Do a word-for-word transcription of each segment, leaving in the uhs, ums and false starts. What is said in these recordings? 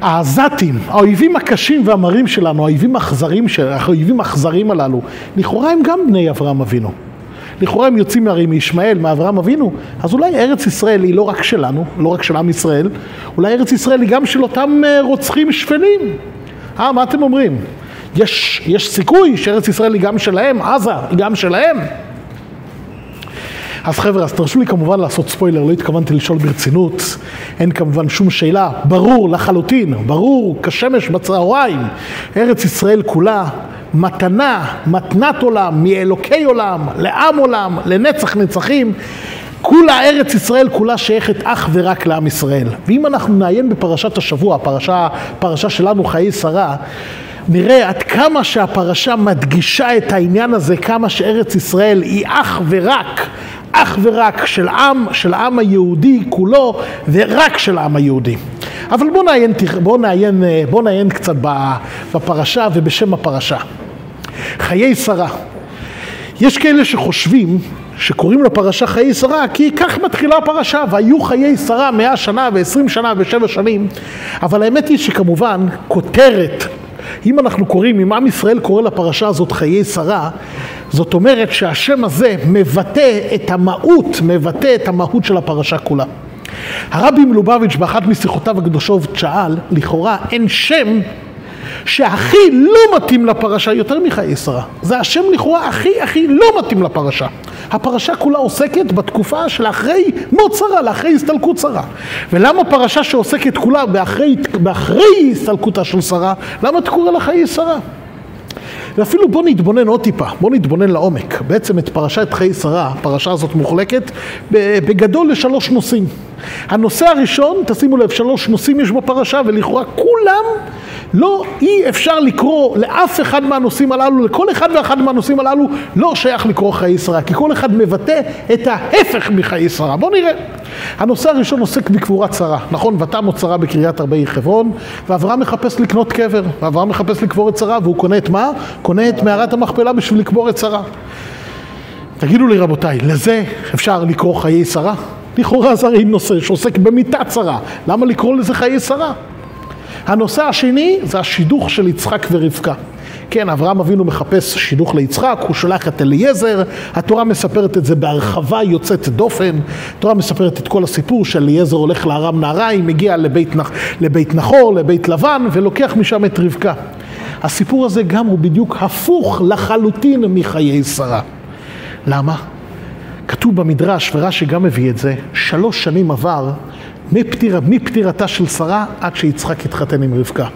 העזתים, האויבים הקשים והמרים שלנו, האויבים האכזרים שלנו, האויבים האכזרים הללו, לכאורה הם גם בני אברהם אבינו. לכאורה הם יוצאים הרי מישמעאל, מאברהם אבינו, אז אולי ארץ ישראל היא לא רק שלנו, לא רק של עם ישראל, אולי ארץ ישראל היא גם של אותם רוצחים שפלים. אה, מה אתם אומרים? יש, יש סיכוי שארץ ישראל היא גם שלהם, עזה היא גם שלהם. אז חבר'ה, אז תרשו לי כמובן לעשות ספוילר, לא התכוונתי לשאול ברצינות, אין כמובן שום שאלה, ברור לחלוטין, ברור כשמש בצהריים, ארץ ישראל כולה, מתנה, מתנת עולם, מאלוקי עולם, לעם עולם, לנצח נצחים, כולה ארץ ישראל כולה שייכת אך ורק לעם ישראל. ואם אנחנו נעיין בפרשת השבוע, פרשה, פרשה שלנו חיי שרה, נראה עד כמה שהפרשה מדגישה את העניין הזה, כמה שארץ ישראל היא אך ורק, אך ורק של עם, של העם היהודי כולו, ורק של העם היהודי. אבל בואו נעיין, בוא נעיין, בוא נעיין קצת בפרשה ובשם הפרשה. חיי שרה. יש כאלה שחושבים שקוראים לפרשה חיי שרה, כי כך מתחילה הפרשה, והיו חיי שרה מאה שנה ועשרים שנה ושבע שנים. אבל האמת היא שכמובן כותרת, אם אנחנו קוראים, אם עם ישראל קורא לפרשה הזאת חיי שרה, זאת אומרת שהשם הזה מבטא את המהות, מבטא את המהות של הפרשה כולה. הרבי מליובאוויטש באחת משיחותיו הקדושות שאל, לכאורה אין שם שהכי לא מתאים לפרשה יותר מחיי שרה. זה השם לכאורה הכי הכי לא מתאים לפרשה. הפרשה כולה עוסקת בתקופה של אחרי מות שרה, לאחרי הסתלקות שרה. ולמה פרשה שעוסקת כולה באחרי, באחרי הסתלקותה של שרה, למה תקורא לה חיי שרה? ואפילו בוא נתבונן עוד טיפה, בוא נתבונן לעומק. בעצם את פרשת חיי שרה, הפרשה הזאת מוחלקת, בגדול לשלוש נושאים. הנושא הראשון, תשימו לב, שלוש נושאים יש בפרשה, ולכאורה כולם לא אי אפשר לקרוא לאף אחד מהנושאים הללו, לכל אחד ואחד מהנושאים הללו לא שייך לקרוא חיי שרה, כי כל אחד מבטא את ההפך מחיי שרה. בוא נראה. הנושא הראשון עוסק בקבורת שרה, נכון? ותמות שרה בקריית ארבעי חברון, ואברהם מחפש לקנות קבר, ואברהם מחפש לקבור את שרה, והוא קונה את מה? קונה את מערת המכפלה בשביל לקבור את שרה. תגידו לי רבותיי, לזה אפשר לקרוא חיי שרה? לכאורה זה הרי נושא שעוסק במיטת שרה, למה לקרוא לזה חיי שרה? הנושא השני זה השידוך של יצחק ורבקה. כן, אברהם אבינו מחפש שידוך ליצחק, הוא שולח את אליעזר, התורה מספרת את זה בהרחבה יוצאת דופן, התורה מספרת את כל הסיפור של אליעזר הולך לארם נהריים, מגיע לבית, נח, לבית נחור, לבית לבן, ולוקח משם את רבקה. הסיפור הזה גם הוא בדיוק הפוך לחלוטין מחיי שרה. למה? כתוב במדרש, ורש"י גם מביא את זה, שלוש שנים עבר, מפטיר, מפטירתה של שרה עד שיצחק התחתן עם רבקה.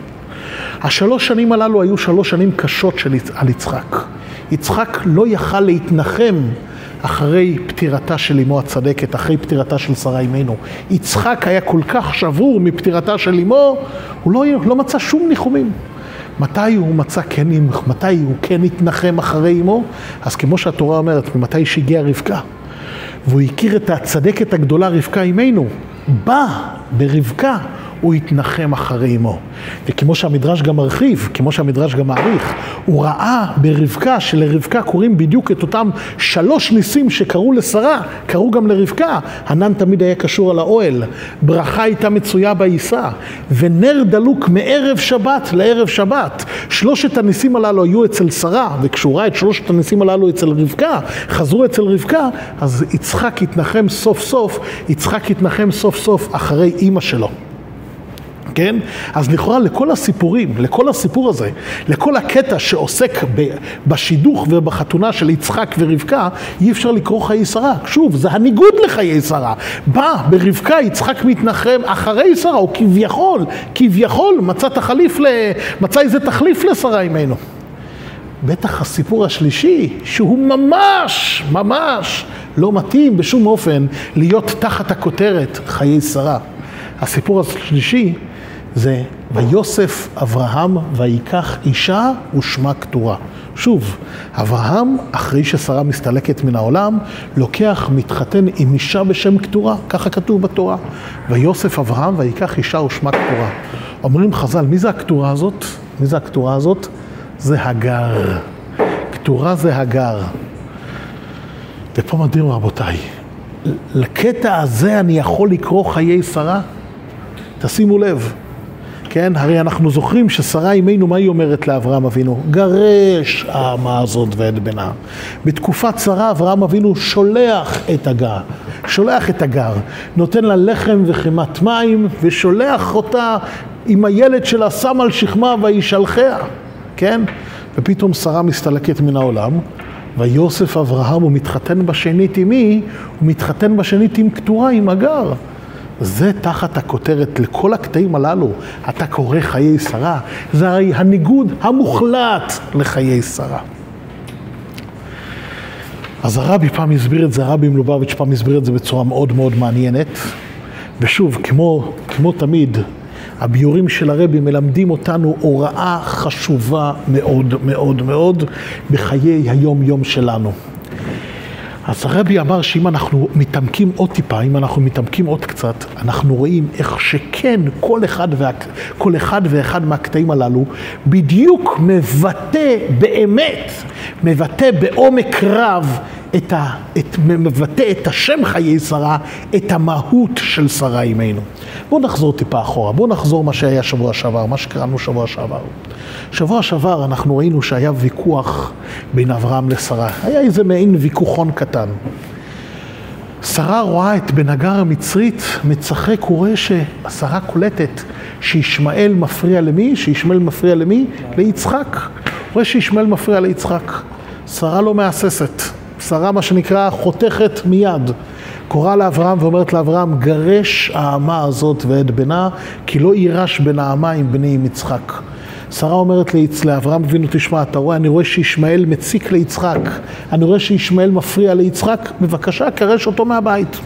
השלוש שנים הללו היו שלוש שנים קשות של, על יצחק. יצחק לא יכל להתנחם אחרי פטירתה של אמו הצדקת, אחרי פטירתה של שרה אמנו. יצחק היה כל כך שבור מפטירתה של אמו, הוא לא, לא מצא שום ניחומים. מתי הוא מצא כן, מתי הוא כן התנחם אחרי אמו? אז כמו שהתורה אומרת, ממתי שהגיעה רבקה. והוא הכיר את הצדקת הגדולה רבקה אמנו. בא ברבקה, הוא התנחם אחרי אמו. וכמו שהמדרש גם מרחיב, כמו שהמדרש גם מעריך, הוא ראה ברבקה, שלרבקה קוראים בדיוק את אותם שלוש ניסים שקראו לשרה, קראו גם לרבקה. ענן תמיד היה קשור על האוהל, ברכה הייתה מצויה בעיסה, ונר דלוק מערב שבת לערב שבת. שלושת הניסים הללו היו אצל שרה, וכשהוא ראה את שלושת הניסים הללו אצל רבקה, חזרו אצל רבקה, אז יצחק התנחם סוף סוף, יצחק התנחם סוף סוף אחרי אמא שלו. כן? אז לכאורה לכל הסיפורים, לכל הסיפור הזה, לכל הקטע שעוסק בשידוך ובחתונה של יצחק ורבקה, אי אפשר לקרוא חיי שרה. שוב, זה הניגוד לחיי שרה. בא ברבקה יצחק מתנחם אחרי שרה, או כביכול, כביכול מצא תחליף ל... מצא איזה תחליף לשרה אמנו. בטח הסיפור השלישי, שהוא ממש, ממש לא מתאים בשום אופן להיות תחת הכותרת חיי שרה. הסיפור השלישי, זה ויוסף אברהם ויקח אישה ושמה כתורה. שוב, אברהם אחרי ששרה מסתלקת מן העולם, לוקח מתחתן עם אישה בשם כתורה, ככה כתוב בתורה. ויוסף אברהם ויקח אישה ושמה כתורה. אומרים חז"ל, מי זה הכתורה הזאת? מי זה הכתורה הזאת? זה הגר. כתורה זה הגר. ופה מדהים רבותיי, לקטע הזה אני יכול לקרוא חיי שרה? תשימו לב. כן? הרי אנחנו זוכרים ששרה אימנו, מה היא אומרת לאברהם אבינו? גרש העמה הזאת ואת בנה. בתקופת שרה אברהם אבינו שולח את הגר, שולח את הגר, נותן לה לחם וחמת מים ושולח אותה עם הילד שלה, שם על שכמה וישלחיה, כן? ופתאום שרה מסתלקת מן העולם, ויוסף אברהם הוא מתחתן בשנית עם מי? הוא מתחתן בשנית עם כתורה, עם הגר. זה תחת הכותרת לכל הקטעים הללו, אתה קורא חיי שרה, זה הרי הניגוד המוחלט לחיי שרה. אז הרבי פעם הסביר את זה, הרבי מליובאוויטש פעם הסביר את זה בצורה מאוד מאוד מעניינת, ושוב, כמו, כמו תמיד, הביורים של הרבי מלמדים אותנו הוראה חשובה מאוד מאוד מאוד בחיי היום יום שלנו. אז הרבי אמר שאם אנחנו מתעמקים עוד טיפה, אם אנחנו מתעמקים עוד קצת, אנחנו רואים איך שכן כל אחד, וה... כל אחד ואחד מהקטעים הללו בדיוק מבטא באמת, מבטא בעומק רב, את ה... את... מבטא את השם חיי שרה, את המהות של שרה אימנו. בואו נחזור טיפה אחורה, בואו נחזור מה שהיה שבוע שעבר, מה שקראנו שבוע שעבר. שבוע שעבר אנחנו ראינו שהיה ויכוח בין אברהם לשרה. היה איזה מעין ויכוחון קטן. שרה רואה את בן הגר המצרית, מצחק, הוא רואה ששרה קולטת שישמעאל מפריע למי? שישמעאל מפריע למי? ליצחק. הוא רואה שישמעאל מפריע ליצחק. שרה לא מאססת. שרה מה שנקרא חותכת מיד, קורא לאברהם ואומרת לאברהם, גרש העמה הזאת ואת בנה, כי לא יירש בן העמה עם בני עם יצחק. שרה אומרת ליצ... לאברהם, אבינו תשמע, אתה רואה, אני רואה שישמעאל מציק ליצחק, אני רואה שישמעאל מפריע ליצחק, בבקשה, גרש אותו מהבית.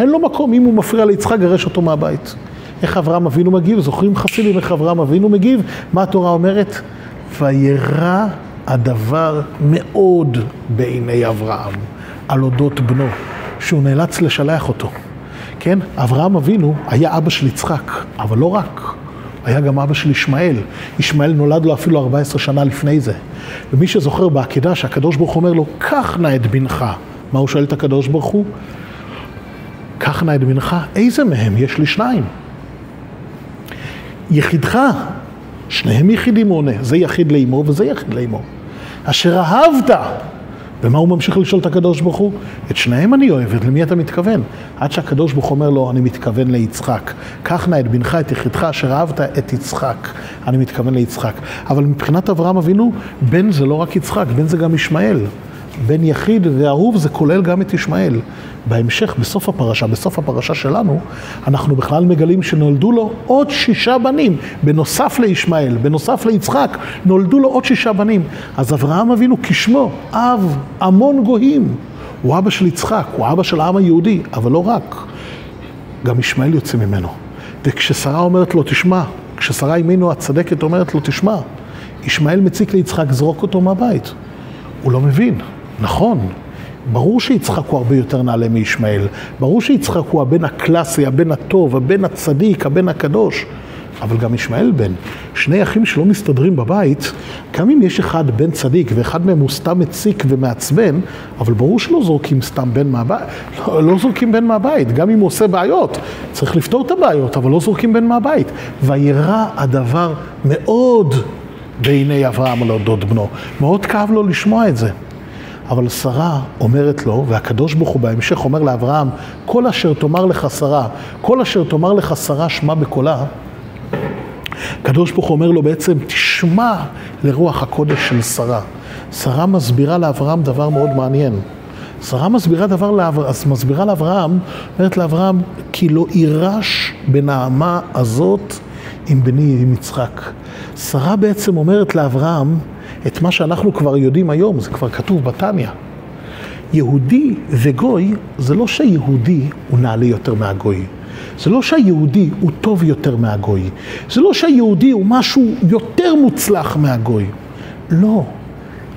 אין לו מקום, אם הוא מפריע ליצחק, גרש אותו מהבית. איך אברהם אבינו מגיב? זוכרים חסידים איך אברהם אבינו מגיב? מה התורה אומרת? וירא הדבר מאוד בעיני אברהם, על אודות בנו, שהוא נאלץ לשלח אותו. כן? אברהם אבינו היה אבא של יצחק, אבל לא רק. היה גם אבא של ישמעאל. ישמעאל נולד לו אפילו ארבע עשרה שנה לפני זה. ומי שזוכר בעקידה שהקדוש ברוך אומר לו, קח נא את בנך. מה הוא שואל את הקדוש ברוך הוא? קח נא את בנך, איזה מהם? יש לי שניים. יחידך, שניהם יחידים עונה. זה יחיד לאמו וזה יחיד לאמו. אשר אהבת, ומה הוא ממשיך לשאול את הקדוש ברוך הוא? את שניהם אני אוהבת, למי אתה מתכוון? עד שהקדוש ברוך אומר לו, אני מתכוון ליצחק. קח נא את בנך, את יחידך, אשר אהבת את יצחק. אני מתכוון ליצחק. אבל מבחינת אברהם אבינו, בן זה לא רק יצחק, בן זה גם ישמעאל. בן יחיד ואהוב זה כולל גם את ישמעאל. בהמשך, בסוף הפרשה, בסוף הפרשה שלנו, אנחנו בכלל מגלים שנולדו לו עוד שישה בנים, בנוסף לישמעאל, בנוסף ליצחק, נולדו לו עוד שישה בנים. אז אברהם אבינו כשמו, אב המון גויים. הוא אבא של יצחק, הוא אבא של העם היהודי, אבל לא רק. גם ישמעאל יוצא ממנו. וכששרה אומרת לו, תשמע, כששרה אימנו הצדקת אומרת לו, תשמע, ישמעאל מציק ליצחק, זרוק אותו מהבית. הוא לא מבין. נכון, ברור שיצחק הוא הרבה יותר נעלה מישמעאל, ברור שיצחק הוא הבן הקלאסי, הבן הטוב, הבן הצדיק, הבן הקדוש, אבל גם ישמעאל בן. שני אחים שלא מסתדרים בבית, גם אם יש אחד בן צדיק ואחד מהם הוא סתם מציק ומעצבן, אבל ברור שלא זורקים סתם בן מהבית, לא, לא זורקים בן מהבית, גם אם הוא עושה בעיות, צריך לפתור את הבעיות, אבל לא זורקים בן מהבית. וירא הדבר מאוד בעיני אברהם על אודות בנו, מאוד כאב לו לשמוע את זה. אבל שרה אומרת לו, והקדוש ברוך הוא בהמשך אומר לאברהם, כל אשר תאמר לך שרה, כל אשר תאמר לך שרה שמע בקולה, הקדוש ברוך הוא אומר לו בעצם, תשמע לרוח הקודש של שרה. שרה מסבירה לאברהם דבר מאוד מעניין. שרה מסבירה דבר לאברהם, אז מסבירה לאברהם, אומרת לאברהם, כי לא יירש בנעמה הזאת עם בני עם יצחק. שרה בעצם אומרת לאברהם, את מה שאנחנו כבר יודעים היום, זה כבר כתוב בתניה. יהודי וגוי, זה לא שיהודי הוא נעלה יותר מהגוי. זה לא שהיהודי הוא טוב יותר מהגוי. זה לא שהיהודי הוא משהו יותר מוצלח מהגוי. לא.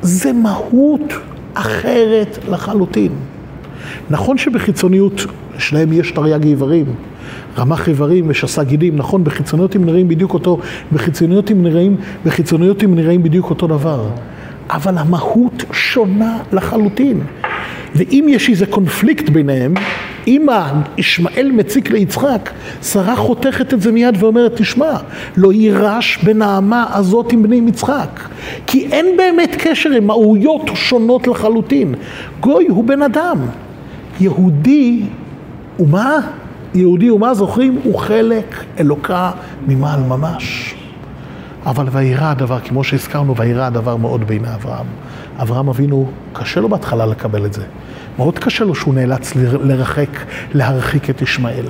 זה מהות אחרת לחלוטין. נכון שבחיצוניות שלהם יש תרי"ג איברים, רמ"ח איברים ושס"ה גידים, נכון, בחיצוניות הם נראים בדיוק אותו, בחיצוניות הם נראים, בחיצוניות הם נראים בדיוק אותו דבר. אבל המהות שונה לחלוטין. ואם יש איזה קונפליקט ביניהם, אמא, ישמעאל מציק ליצחק, שרה חותכת את זה מיד ואומרת, תשמע, לא יירש בנעמה הזאת עם בני יצחק, כי אין באמת קשר, עם מהויות שונות לחלוטין. גוי הוא בן אדם, יהודי ומה? יהודי ומה זוכרים? הוא חלק אלוקה ממעל ממש. אבל וירא הדבר, כמו שהזכרנו, וירא הדבר מאוד בעיני אברהם. אברהם אבינו, קשה לו בהתחלה לקבל את זה. מאוד קשה לו שהוא נאלץ לרחק, להרחיק את ישמעאל.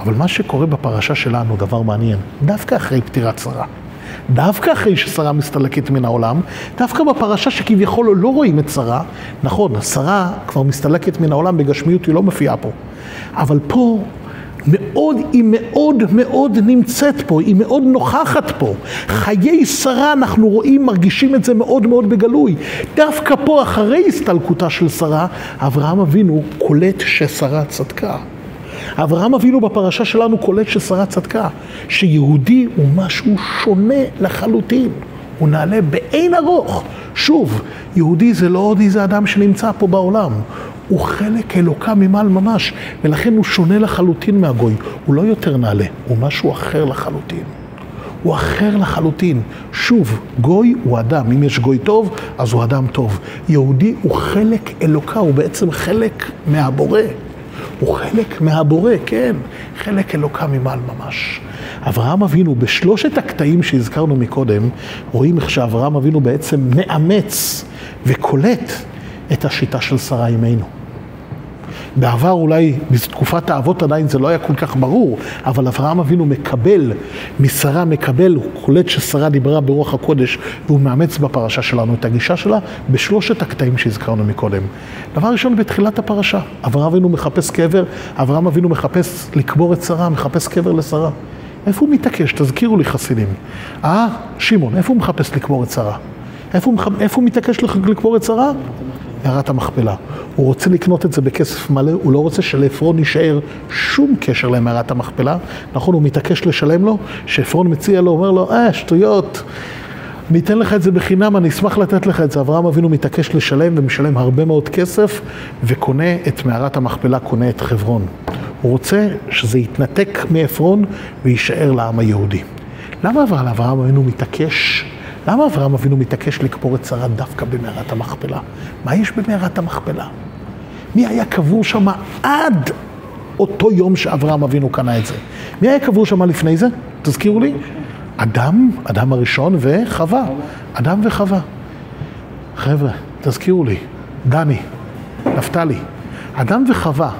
אבל מה שקורה בפרשה שלנו, דבר מעניין, דווקא אחרי פטירת שרה, דווקא אחרי ששרה מסתלקת מן העולם, דווקא בפרשה שכביכול לא רואים את שרה, נכון, שרה כבר מסתלקת מן העולם, בגשמיות היא לא מופיעה פה. אבל פה, מאוד, היא מאוד מאוד נמצאת פה, היא מאוד נוכחת פה. חיי שרה, אנחנו רואים, מרגישים את זה מאוד מאוד בגלוי. דווקא פה, אחרי הסתלקותה של שרה, אברהם אבינו קולט ששרה צדקה. אברהם אבינו בפרשה שלנו קולט ששרה צדקה, שיהודי הוא משהו שונה לחלוטין. הוא נעלה בעין ארוך. שוב, יהודי זה לא עוד איזה אדם שנמצא פה בעולם. הוא חלק אלוקה ממעל ממש, ולכן הוא שונה לחלוטין מהגוי. הוא לא יותר נעלה, הוא משהו אחר לחלוטין. הוא אחר לחלוטין. שוב, גוי הוא אדם. אם יש גוי טוב, אז הוא אדם טוב. יהודי הוא חלק אלוקה, הוא בעצם חלק מהבורא. הוא חלק מהבורא, כן, חלק אלוקה ממעל ממש. אברהם אבינו, בשלושת הקטעים שהזכרנו מקודם, רואים איך שאברהם אבינו בעצם מאמץ וקולט את השיטה של שרה אמנו. בעבר אולי, בתקופת האבות עדיין זה לא היה כל כך ברור, אבל אברהם אבינו מקבל, משרה מקבל, הוא קולט ששרה דיברה ברוח הקודש, והוא מאמץ בפרשה שלנו את הגישה שלה, בשלושת הקטעים שהזכרנו מקודם. דבר ראשון, בתחילת הפרשה, אברהם אבינו מחפש קבר, אברהם אבינו מחפש לקבור את שרה, מחפש קבר לשרה. איפה הוא מתעקש? תזכירו לי חסידים. אה, שמעון, איפה הוא מחפש לקבור את שרה? איפה הוא, איפה הוא מתעקש לקבור את שרה? מערת המכפלה. הוא רוצה לקנות את זה בכסף מלא, הוא לא רוצה שלאפרון יישאר שום קשר למערת המכפלה. נכון, הוא מתעקש לשלם לו, שאפרון מציע לו, אומר לו, אה, שטויות, ניתן לך את זה בחינם, אני אשמח לתת לך את זה. אברהם אבינו מתעקש לשלם ומשלם הרבה מאוד כסף, וקונה את מערת המכפלה, קונה את חברון. הוא רוצה שזה יתנתק מאפרון ויישאר לעם היהודי. למה אבל אברהם אבינו מתעקש? למה אברהם אבינו מתעקש לקבור את שרה דווקא במערת המכפלה? מה יש במערת המכפלה? מי היה קבור שם עד אותו יום שאברהם אבינו קנה את זה? מי היה קבור שם לפני זה? תזכירו לי. אדם, אדם הראשון וחווה. אדם וחווה. חבר'ה, תזכירו לי. דני, נפתלי. אדם וחווה,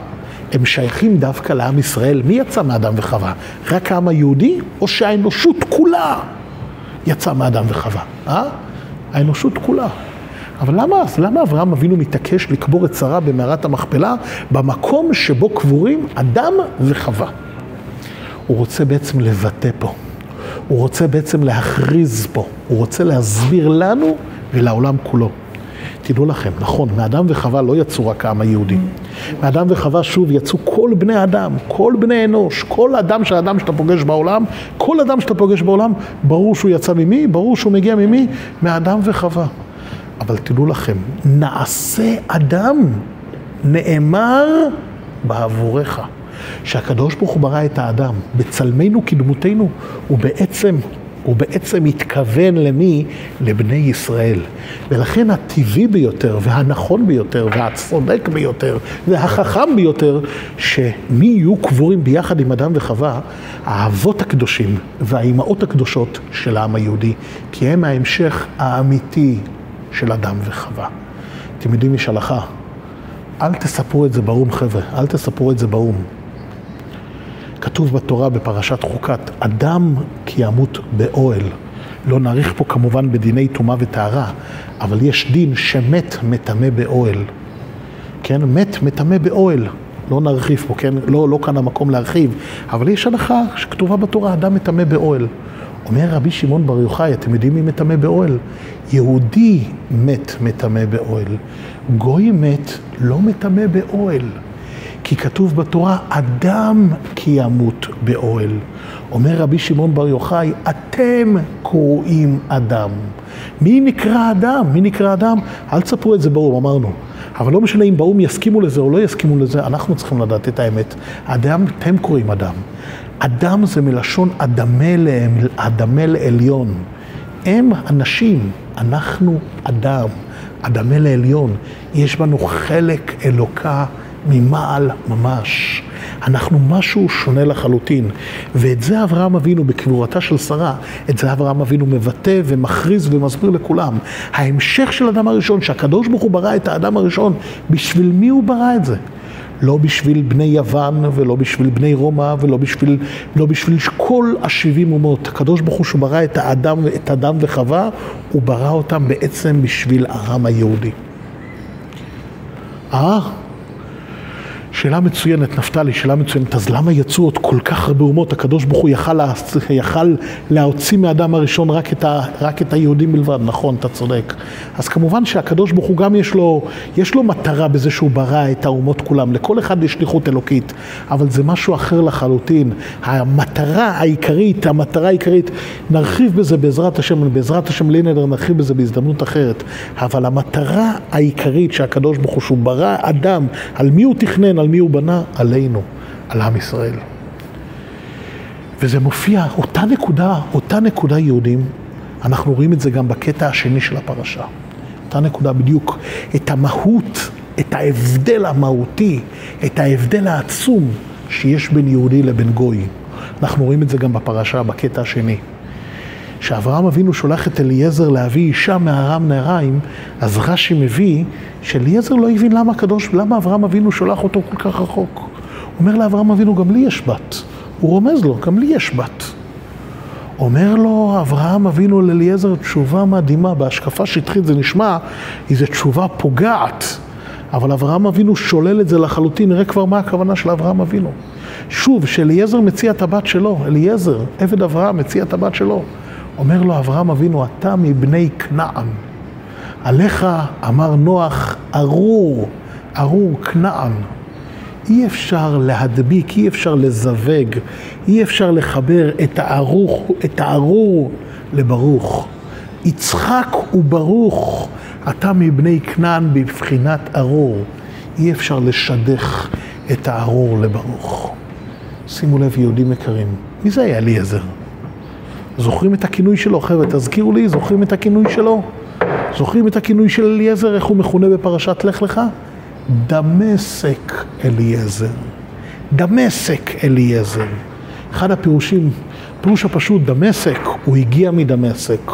הם שייכים דווקא לעם ישראל. מי יצא מאדם וחווה? רק העם היהודי או שהאנושות כולה? יצא מאדם וחווה, אה? האנושות כולה. אבל למה, למה אברהם אבינו מתעקש לקבור את שרה במערת המכפלה, במקום שבו קבורים אדם וחווה? הוא רוצה בעצם לבטא פה. הוא רוצה בעצם להכריז פה. הוא רוצה להסביר לנו ולעולם כולו. תדעו לכם, נכון, מאדם וחווה לא יצאו רק העם היהודי. מאדם וחווה שוב יצאו כל בני אדם, כל בני אנוש, כל אדם של אדם שאתה פוגש בעולם, כל אדם שאתה פוגש בעולם, ברור שהוא יצא ממי, ברור שהוא מגיע ממי, מאדם וחווה. אבל תדעו לכם, נעשה אדם, נאמר בעבורך. שהקדוש ברוך הוא ברא את האדם, בצלמנו כדמותנו, הוא בעצם... הוא בעצם מתכוון למי? לבני ישראל. ולכן הטבעי ביותר, והנכון ביותר, והצודק ביותר, והחכם ביותר, שמי יהיו קבורים ביחד עם אדם וחווה, האבות הקדושים והאימהות הקדושות של העם היהודי, כי הם ההמשך האמיתי של אדם וחווה. אתם יודעים יש הלכה, אל תספרו את זה באום חבר'ה, אל תספרו את זה באום. כתוב בתורה בפרשת חוקת, אדם כי ימות באוהל. לא נאריך פה כמובן בדיני טומאה וטהרה, אבל יש דין שמת מטמא באוהל. כן, מת מטמא באוהל. לא נרחיב פה, כן? לא, לא כאן המקום להרחיב. אבל יש הלכה שכתובה בתורה, אדם מטמא באוהל. אומר רבי שמעון בר יוחאי, אתם יודעים מי מטמא באוהל? יהודי מת מטמא באוהל. גוי מת לא מטמא באוהל. כי כתוב בתורה, אדם כי ימות באוהל. אומר רבי שמעון בר יוחאי, אתם קוראים אדם. מי נקרא אדם? מי נקרא אדם? אל תספרו את זה ברור, אמרנו. אבל לא משנה אם באום יסכימו לזה או לא יסכימו לזה, אנחנו צריכים לדעת את האמת. אדם, אתם קוראים אדם. אדם זה מלשון אדמל עליון. הם אנשים, אנחנו אדם, אדמל עליון. יש בנו חלק אלוקה ממעל ממש. אנחנו משהו שונה לחלוטין. ואת זה אברהם אבינו בקבורתה של שרה, את זה אברהם אבינו מבטא ומכריז ומסביר לכולם. ההמשך של האדם הראשון, שהקדוש ברוך הוא ברא את האדם הראשון, בשביל מי הוא ברא את זה? לא בשביל בני יוון, ולא בשביל בני רומא, ולא בשביל, לא בשביל כל השבעים אומות. הקדוש ברוך הוא שברא את האדם, את אדם וחווה, הוא ברא אותם בעצם בשביל העם היהודי. אה? שאלה מצוינת, נפתלי, שאלה מצוינת, אז למה יצאו עוד כל כך הרבה אומות? הקדוש ברוך הוא יכל, לה, יכל להוציא מהאדם הראשון רק את, ה, רק את היהודים בלבד, נכון, אתה צודק. אז כמובן שהקדוש ברוך הוא גם יש לו, יש לו מטרה בזה שהוא ברא את האומות כולם, לכל אחד יש שליחות אלוקית, אבל זה משהו אחר לחלוטין. המטרה העיקרית, המטרה העיקרית, נרחיב בזה בעזרת השם, בעזרת השם לינדר, נרחיב בזה בהזדמנות אחרת, אבל המטרה העיקרית שהקדוש ברוך הוא שהוא ברא אדם, על מי הוא תכנן, על מי הוא בנה? עלינו, על עם ישראל. וזה מופיע, אותה נקודה, אותה נקודה יהודים, אנחנו רואים את זה גם בקטע השני של הפרשה. אותה נקודה בדיוק, את המהות, את ההבדל המהותי, את ההבדל העצום שיש בין יהודי לבין גוי. אנחנו רואים את זה גם בפרשה, בקטע השני. כשאברהם אבינו שולח את אליעזר להביא אישה מארם נהריים, אז רש"י מביא שאליעזר לא הבין למה הקדוש, למה אברהם אבינו שולח אותו כל כך רחוק. אומר לאברהם אבינו, גם לי יש בת. הוא רומז לו, גם לי יש בת. אומר לו אברהם אבינו לאליעזר תשובה מדהימה, בהשקפה שטחית זה נשמע, איזו תשובה פוגעת. אבל אברהם אבינו שולל את זה לחלוטין, נראה כבר מה הכוונה של אברהם אבינו. שוב, שאליעזר מציע את הבת שלו, אליעזר, עבד אברהם מציע את הבת שלו. אומר לו אברהם אבינו, אתה מבני כנען. עליך אמר נוח, ארור, ארור כנען. אי אפשר להדביק, אי אפשר לזווג, אי אפשר לחבר את הארוך, את הארור לברוך. יצחק וברוך, אתה מבני כנען בבחינת ארור. אי אפשר לשדך את הארור לברוך. שימו לב, יהודים יקרים, מי זה היה אליעזר? זוכרים את הכינוי שלו, חבר'ה, תזכירו לי, זוכרים את הכינוי שלו? זוכרים את הכינוי של אליעזר, איך הוא מכונה בפרשת לך לך? דמשק אליעזר. דמשק אליעזר. אחד הפירושים, פירוש הפשוט, דמשק, הוא הגיע מדמשק.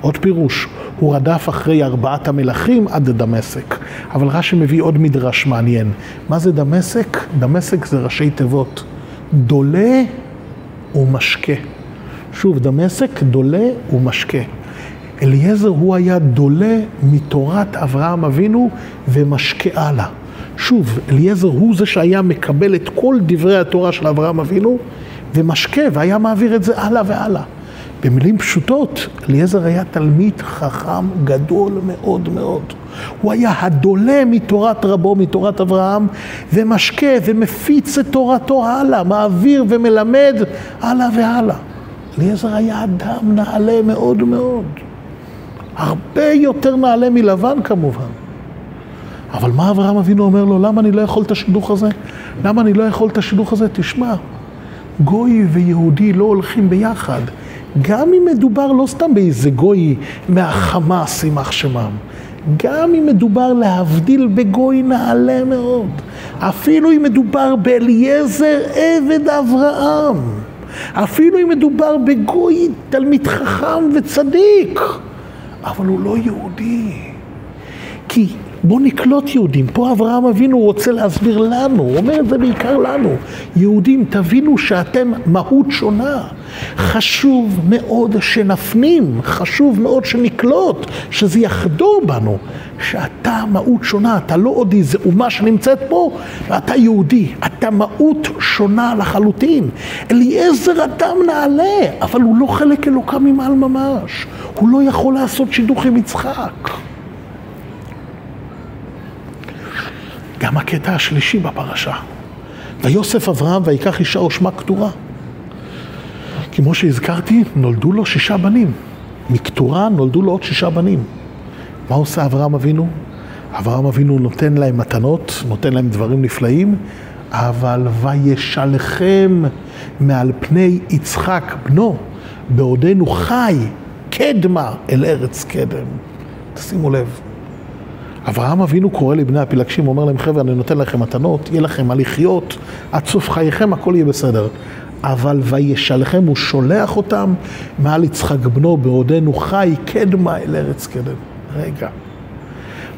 עוד פירוש, הוא רדף אחרי ארבעת המלכים עד דמשק. אבל רש"י מביא עוד מדרש מעניין. מה זה דמשק? דמשק זה ראשי תיבות. דולה ומשקה. שוב, דמשק דולה ומשקה. אליעזר הוא היה דולה מתורת אברהם אבינו ומשקה הלאה. שוב, אליעזר הוא זה שהיה מקבל את כל דברי התורה של אברהם אבינו ומשקה, והיה מעביר את זה הלאה והלאה. במילים פשוטות, אליעזר היה תלמיד חכם גדול מאוד מאוד. הוא היה הדולה מתורת רבו, מתורת אברהם, ומשקה ומפיץ את תורתו הלאה, מעביר ומלמד הלאה והלאה. אליעזר היה אדם נעלה מאוד מאוד. הרבה יותר נעלה מלבן כמובן. אבל מה אברהם אבינו אומר לו? למה אני לא יכול את השידוך הזה? למה אני לא יכול את השידוך הזה? תשמע, גוי ויהודי לא הולכים ביחד. גם אם מדובר לא סתם באיזה גוי מהחמאס עם אח שמם. גם אם מדובר להבדיל בגוי נעלה מאוד. אפילו אם מדובר באליעזר עבד אברהם. אפילו אם מדובר בגוי תלמיד חכם וצדיק, אבל הוא לא יהודי. כי בוא נקלוט יהודים, פה אברהם אבינו רוצה להסביר לנו, הוא אומר את זה בעיקר לנו, יהודים תבינו שאתם מהות שונה, חשוב מאוד שנפנים, חשוב מאוד שנקלוט, שזה יחדור בנו, שאתה מהות שונה, אתה לא עודי, זה אומה שנמצאת פה, ואתה יהודי, אתה מהות שונה לחלוטין. אליעזר אדם נעלה, אבל הוא לא חלק אלוקה ממעל ממש, הוא לא יכול לעשות שידוך עם יצחק. גם הקטע השלישי בפרשה. ויוסף אברהם ויקח אישה ושמה כתורה. כמו שהזכרתי, נולדו לו שישה בנים. מכתורה נולדו לו עוד שישה בנים. מה עושה אברהם אבינו? אברהם אבינו נותן להם מתנות, נותן להם דברים נפלאים, אבל וישלחם מעל פני יצחק בנו, בעודנו חי, קדמה אל ארץ קדם. תשימו לב. אברהם אבינו קורא לבני הפילגשים, הוא אומר להם, חבר'ה, אני נותן לכם מתנות, יהיה לכם מה לחיות, עד סוף חייכם, הכל יהיה בסדר. אבל וישלחם, הוא שולח אותם מעל יצחק בנו, בעודנו חי, קדמה אל ארץ קדם. רגע.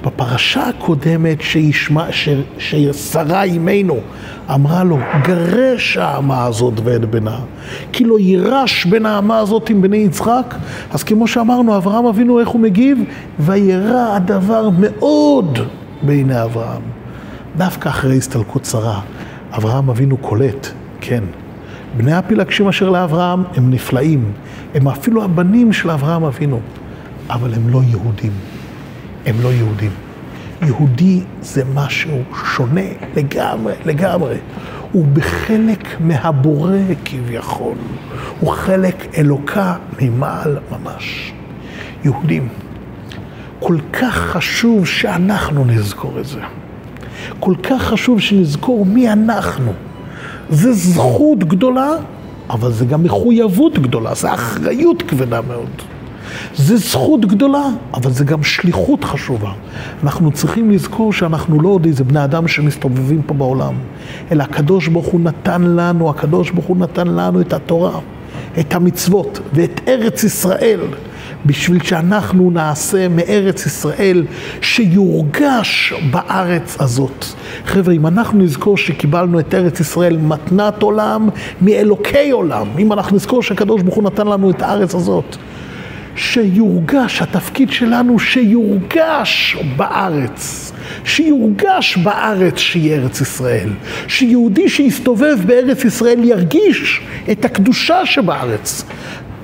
בפרשה הקודמת שישמע, ש, ששרה אימנו אמרה לו, גרש העמה הזאת ואת בנה, כי לא יירש בין העמה הזאת עם בני יצחק. אז כמו שאמרנו, אברהם אבינו איך הוא מגיב, וירא הדבר מאוד בעיני אברהם. דווקא אחרי הסתלקות שרה, אברהם אבינו קולט, כן, בני הפילגשים אשר לאברהם הם נפלאים, הם אפילו הבנים של אברהם אבינו, אבל הם לא יהודים. הם לא יהודים. יהודי זה משהו שונה לגמרי, לגמרי. הוא בחלק מהבורא כביכול. הוא חלק אלוקה ממעל ממש. יהודים, כל כך חשוב שאנחנו נזכור את זה. כל כך חשוב שנזכור מי אנחנו. זה זכות גדולה, אבל זה גם מחויבות גדולה, זה אחריות כבדה מאוד. זה זכות גדולה, אבל זה גם שליחות חשובה. אנחנו צריכים לזכור שאנחנו לא עוד איזה בני אדם שמסתובבים פה בעולם, אלא הקדוש ברוך הוא נתן לנו, הקדוש ברוך הוא נתן לנו את התורה, את המצוות ואת ארץ ישראל, בשביל שאנחנו נעשה מארץ ישראל שיורגש בארץ הזאת. חבר'ה, אם אנחנו נזכור שקיבלנו את ארץ ישראל מתנת עולם מאלוקי עולם, אם אנחנו נזכור שהקדוש ברוך הוא נתן לנו את הארץ הזאת, שיורגש, התפקיד שלנו שיורגש בארץ, שיורגש בארץ שהיא ארץ ישראל, שיהודי שיסתובב בארץ ישראל ירגיש את הקדושה שבארץ.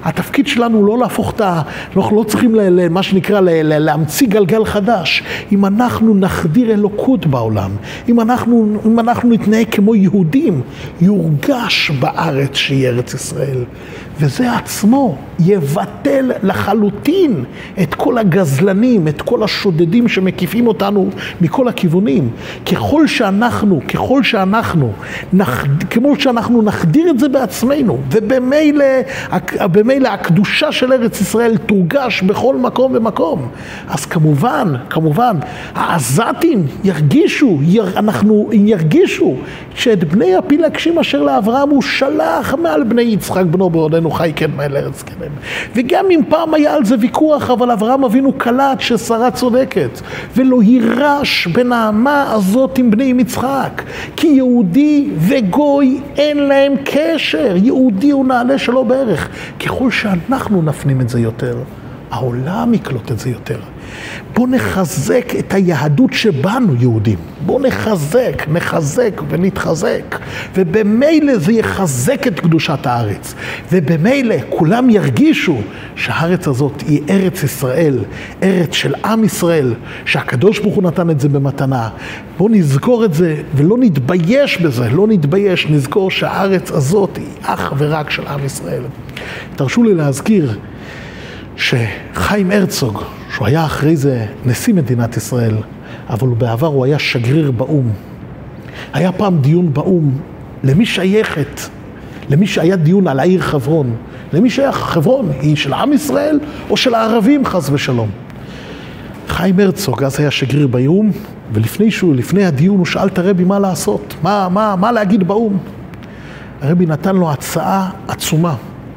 התפקיד שלנו לא להפוך את ה... אנחנו לא צריכים למה שנקרא להמציא גלגל חדש. אם אנחנו נחדיר אלוקות בעולם, אם אנחנו, אם אנחנו נתנהג כמו יהודים, יורגש בארץ שהיא ארץ ישראל. וזה עצמו יבטל לחלוטין את כל הגזלנים, את כל השודדים שמקיפים אותנו מכל הכיוונים. ככל שאנחנו, ככל שאנחנו, נח... כמו שאנחנו נחדיר את זה בעצמנו, ובמילא, במילא הקדושה של ארץ ישראל תורגש בכל מקום ומקום. אז כמובן, כמובן, העזתים ירגישו, יר... אנחנו ירגישו שאת בני הפילגשים אשר לאברהם הוא שלח מעל בני יצחק בנו בעודנו חי קדמה אל ארץ קדם. וגם אם פעם היה על זה ויכוח, אבל אברהם אבינו קלט ששרה צודקת. ולא יירש בנעמה הזאת עם בני יצחק, כי יהודי וגוי אין להם קשר. יהודי הוא נעלה שלו בערך. ככל שאנחנו נפנים את זה יותר, העולם יקלוט את זה יותר. בוא נחזק את היהדות שבנו יהודים. בוא נחזק, נחזק ונתחזק. ובמילא זה יחזק את קדושת הארץ. ובמילא כולם ירגישו שהארץ הזאת היא ארץ ישראל, ארץ של עם ישראל, שהקדוש ברוך הוא נתן את זה במתנה. בוא נזכור את זה ולא נתבייש בזה, לא נתבייש, נזכור שהארץ הזאת היא אך ורק של עם ישראל. תרשו לי להזכיר שחיים הרצוג, שהוא היה אחרי זה נשיא מדינת ישראל, אבל בעבר הוא היה שגריר באום. היה פעם דיון באום, למי שייכת, למי שהיה דיון על העיר חברון, למי שהיה חברון, היא של עם ישראל או של הערבים חס ושלום. חיים הרצוג אז היה שגריר באום, ולפני שהוא, לפני הדיון הוא שאל את הרבי מה לעשות, מה, מה, מה להגיד באום. הרבי נתן לו הצעה עצומה.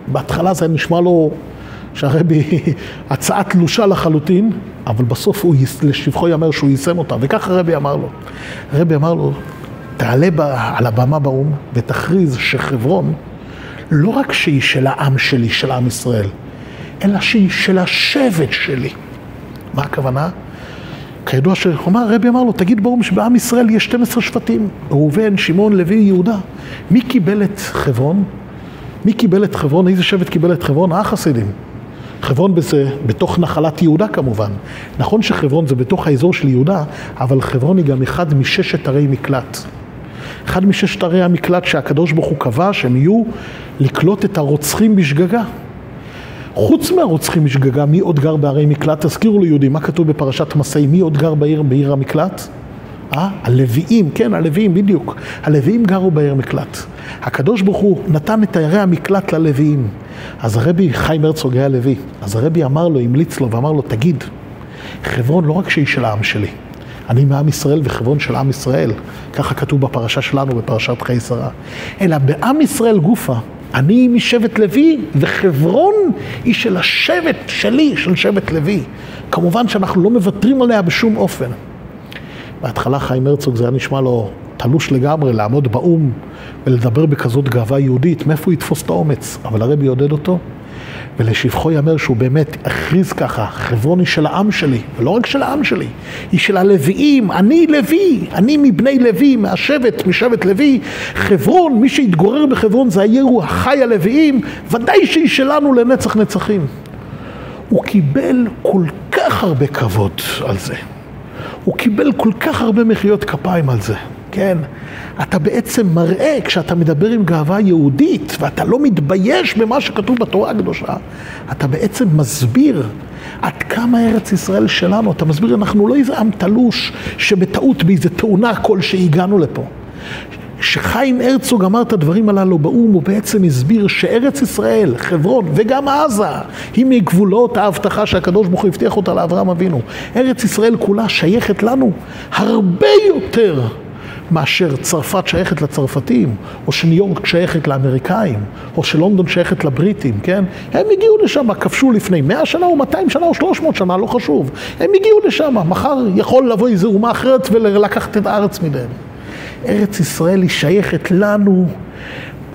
בהתחלה זה נשמע לו שהרבי הצעה תלושה לחלוטין, אבל בסוף הוא לשבחו יאמר שהוא יישם אותה, וכך הרבי אמר לו. הרבי אמר לו, תעלה על הבמה באום ותכריז שחברון לא רק שהיא של העם שלי, של עם ישראל, אלא שהיא של השבט שלי. מה הכוונה? כידוע שאומר, הרבי אמר לו, תגיד באום שבעם ישראל יש שנים עשר שבטים, ראובן, שמעון, לוי, יהודה. מי קיבל את חברון? מי קיבל את חברון? איזה שבט קיבל את חברון? החסידים. חברון בזה, בתוך נחלת יהודה כמובן. נכון שחברון זה בתוך האזור של יהודה, אבל חברון היא גם אחד מששת ערי מקלט. אחד מששת ערי המקלט שהקדוש ברוך הוא קבע שהם יהיו לקלוט את הרוצחים בשגגה. חוץ מהרוצחים משגגה, מי עוד גר בערי מקלט? תזכירו ליהודים, מה כתוב בפרשת מסעי? מי עוד גר בעיר, בעיר המקלט? אה? הלוויים, כן, הלוויים, בדיוק. הלוויים גרו בעיר מקלט. הקדוש ברוך הוא נתן את ערי המקלט ללוויים. אז הרבי חיים הרצוג היה לוי. אז הרבי אמר לו, המליץ לו ואמר לו, תגיד, חברון לא רק שהיא של העם שלי. אני מעם ישראל וחברון של עם ישראל. ככה כתוב בפרשה שלנו, בפרשת חיי שרה. אלא בעם ישראל גופה, אני משבט לוי, וחברון היא של השבט שלי, של שבט לוי. כמובן שאנחנו לא מבטרים עליה בשום אופן. בהתחלה חיים הרצוג זה היה נשמע לו תלוש לגמרי, לעמוד באום ולדבר בכזאת גאווה יהודית, מאיפה הוא יתפוס את האומץ? אבל הרבי יעודד אותו, ולשבחו יאמר שהוא באמת הכריז ככה, חברון היא של העם שלי, ולא רק של העם שלי, היא של הלוויים, אני לוי, אני מבני לוי, מהשבט, משבט לוי, חברון, מי שהתגורר בחברון זה הירו החי הלוויים, ודאי שהיא שלנו לנצח נצחים. הוא קיבל כל כך הרבה כבוד על זה. הוא קיבל כל כך הרבה מחיאות כפיים על זה, כן? אתה בעצם מראה, כשאתה מדבר עם גאווה יהודית, ואתה לא מתבייש במה שכתוב בתורה הקדושה, אתה בעצם מסביר עד כמה ארץ ישראל שלנו, אתה מסביר, אנחנו לא איזה עם תלוש, שבטעות באיזה תאונה כלשהי הגענו לפה. כשחיים הרצוג אמר את הדברים הללו באום, הוא בעצם הסביר שארץ ישראל, חברון וגם עזה, היא מגבולות ההבטחה שהקדוש ברוך הוא הבטיח אותה לאברהם אבינו. ארץ ישראל כולה שייכת לנו הרבה יותר מאשר צרפת שייכת לצרפתים, או שניו יורק שייכת לאמריקאים, או שלונדון שייכת לבריטים, כן? הם הגיעו לשם, כבשו לפני מאה שנה או מאתיים שנה או שלוש מאות שנה, לא חשוב. הם הגיעו לשם, מחר יכול לבוא איזו אומה אחרת ולקחת את הארץ מדיהם. ארץ ישראל היא שייכת לנו,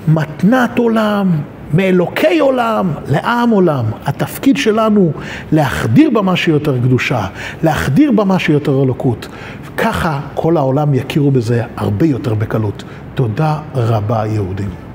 מתנת עולם, מאלוקי עולם, לעם עולם. התפקיד שלנו להחדיר במה שיותר קדושה, להחדיר במה שיותר אלוקות. ככה כל העולם יכירו בזה הרבה יותר בקלות. תודה רבה יהודים.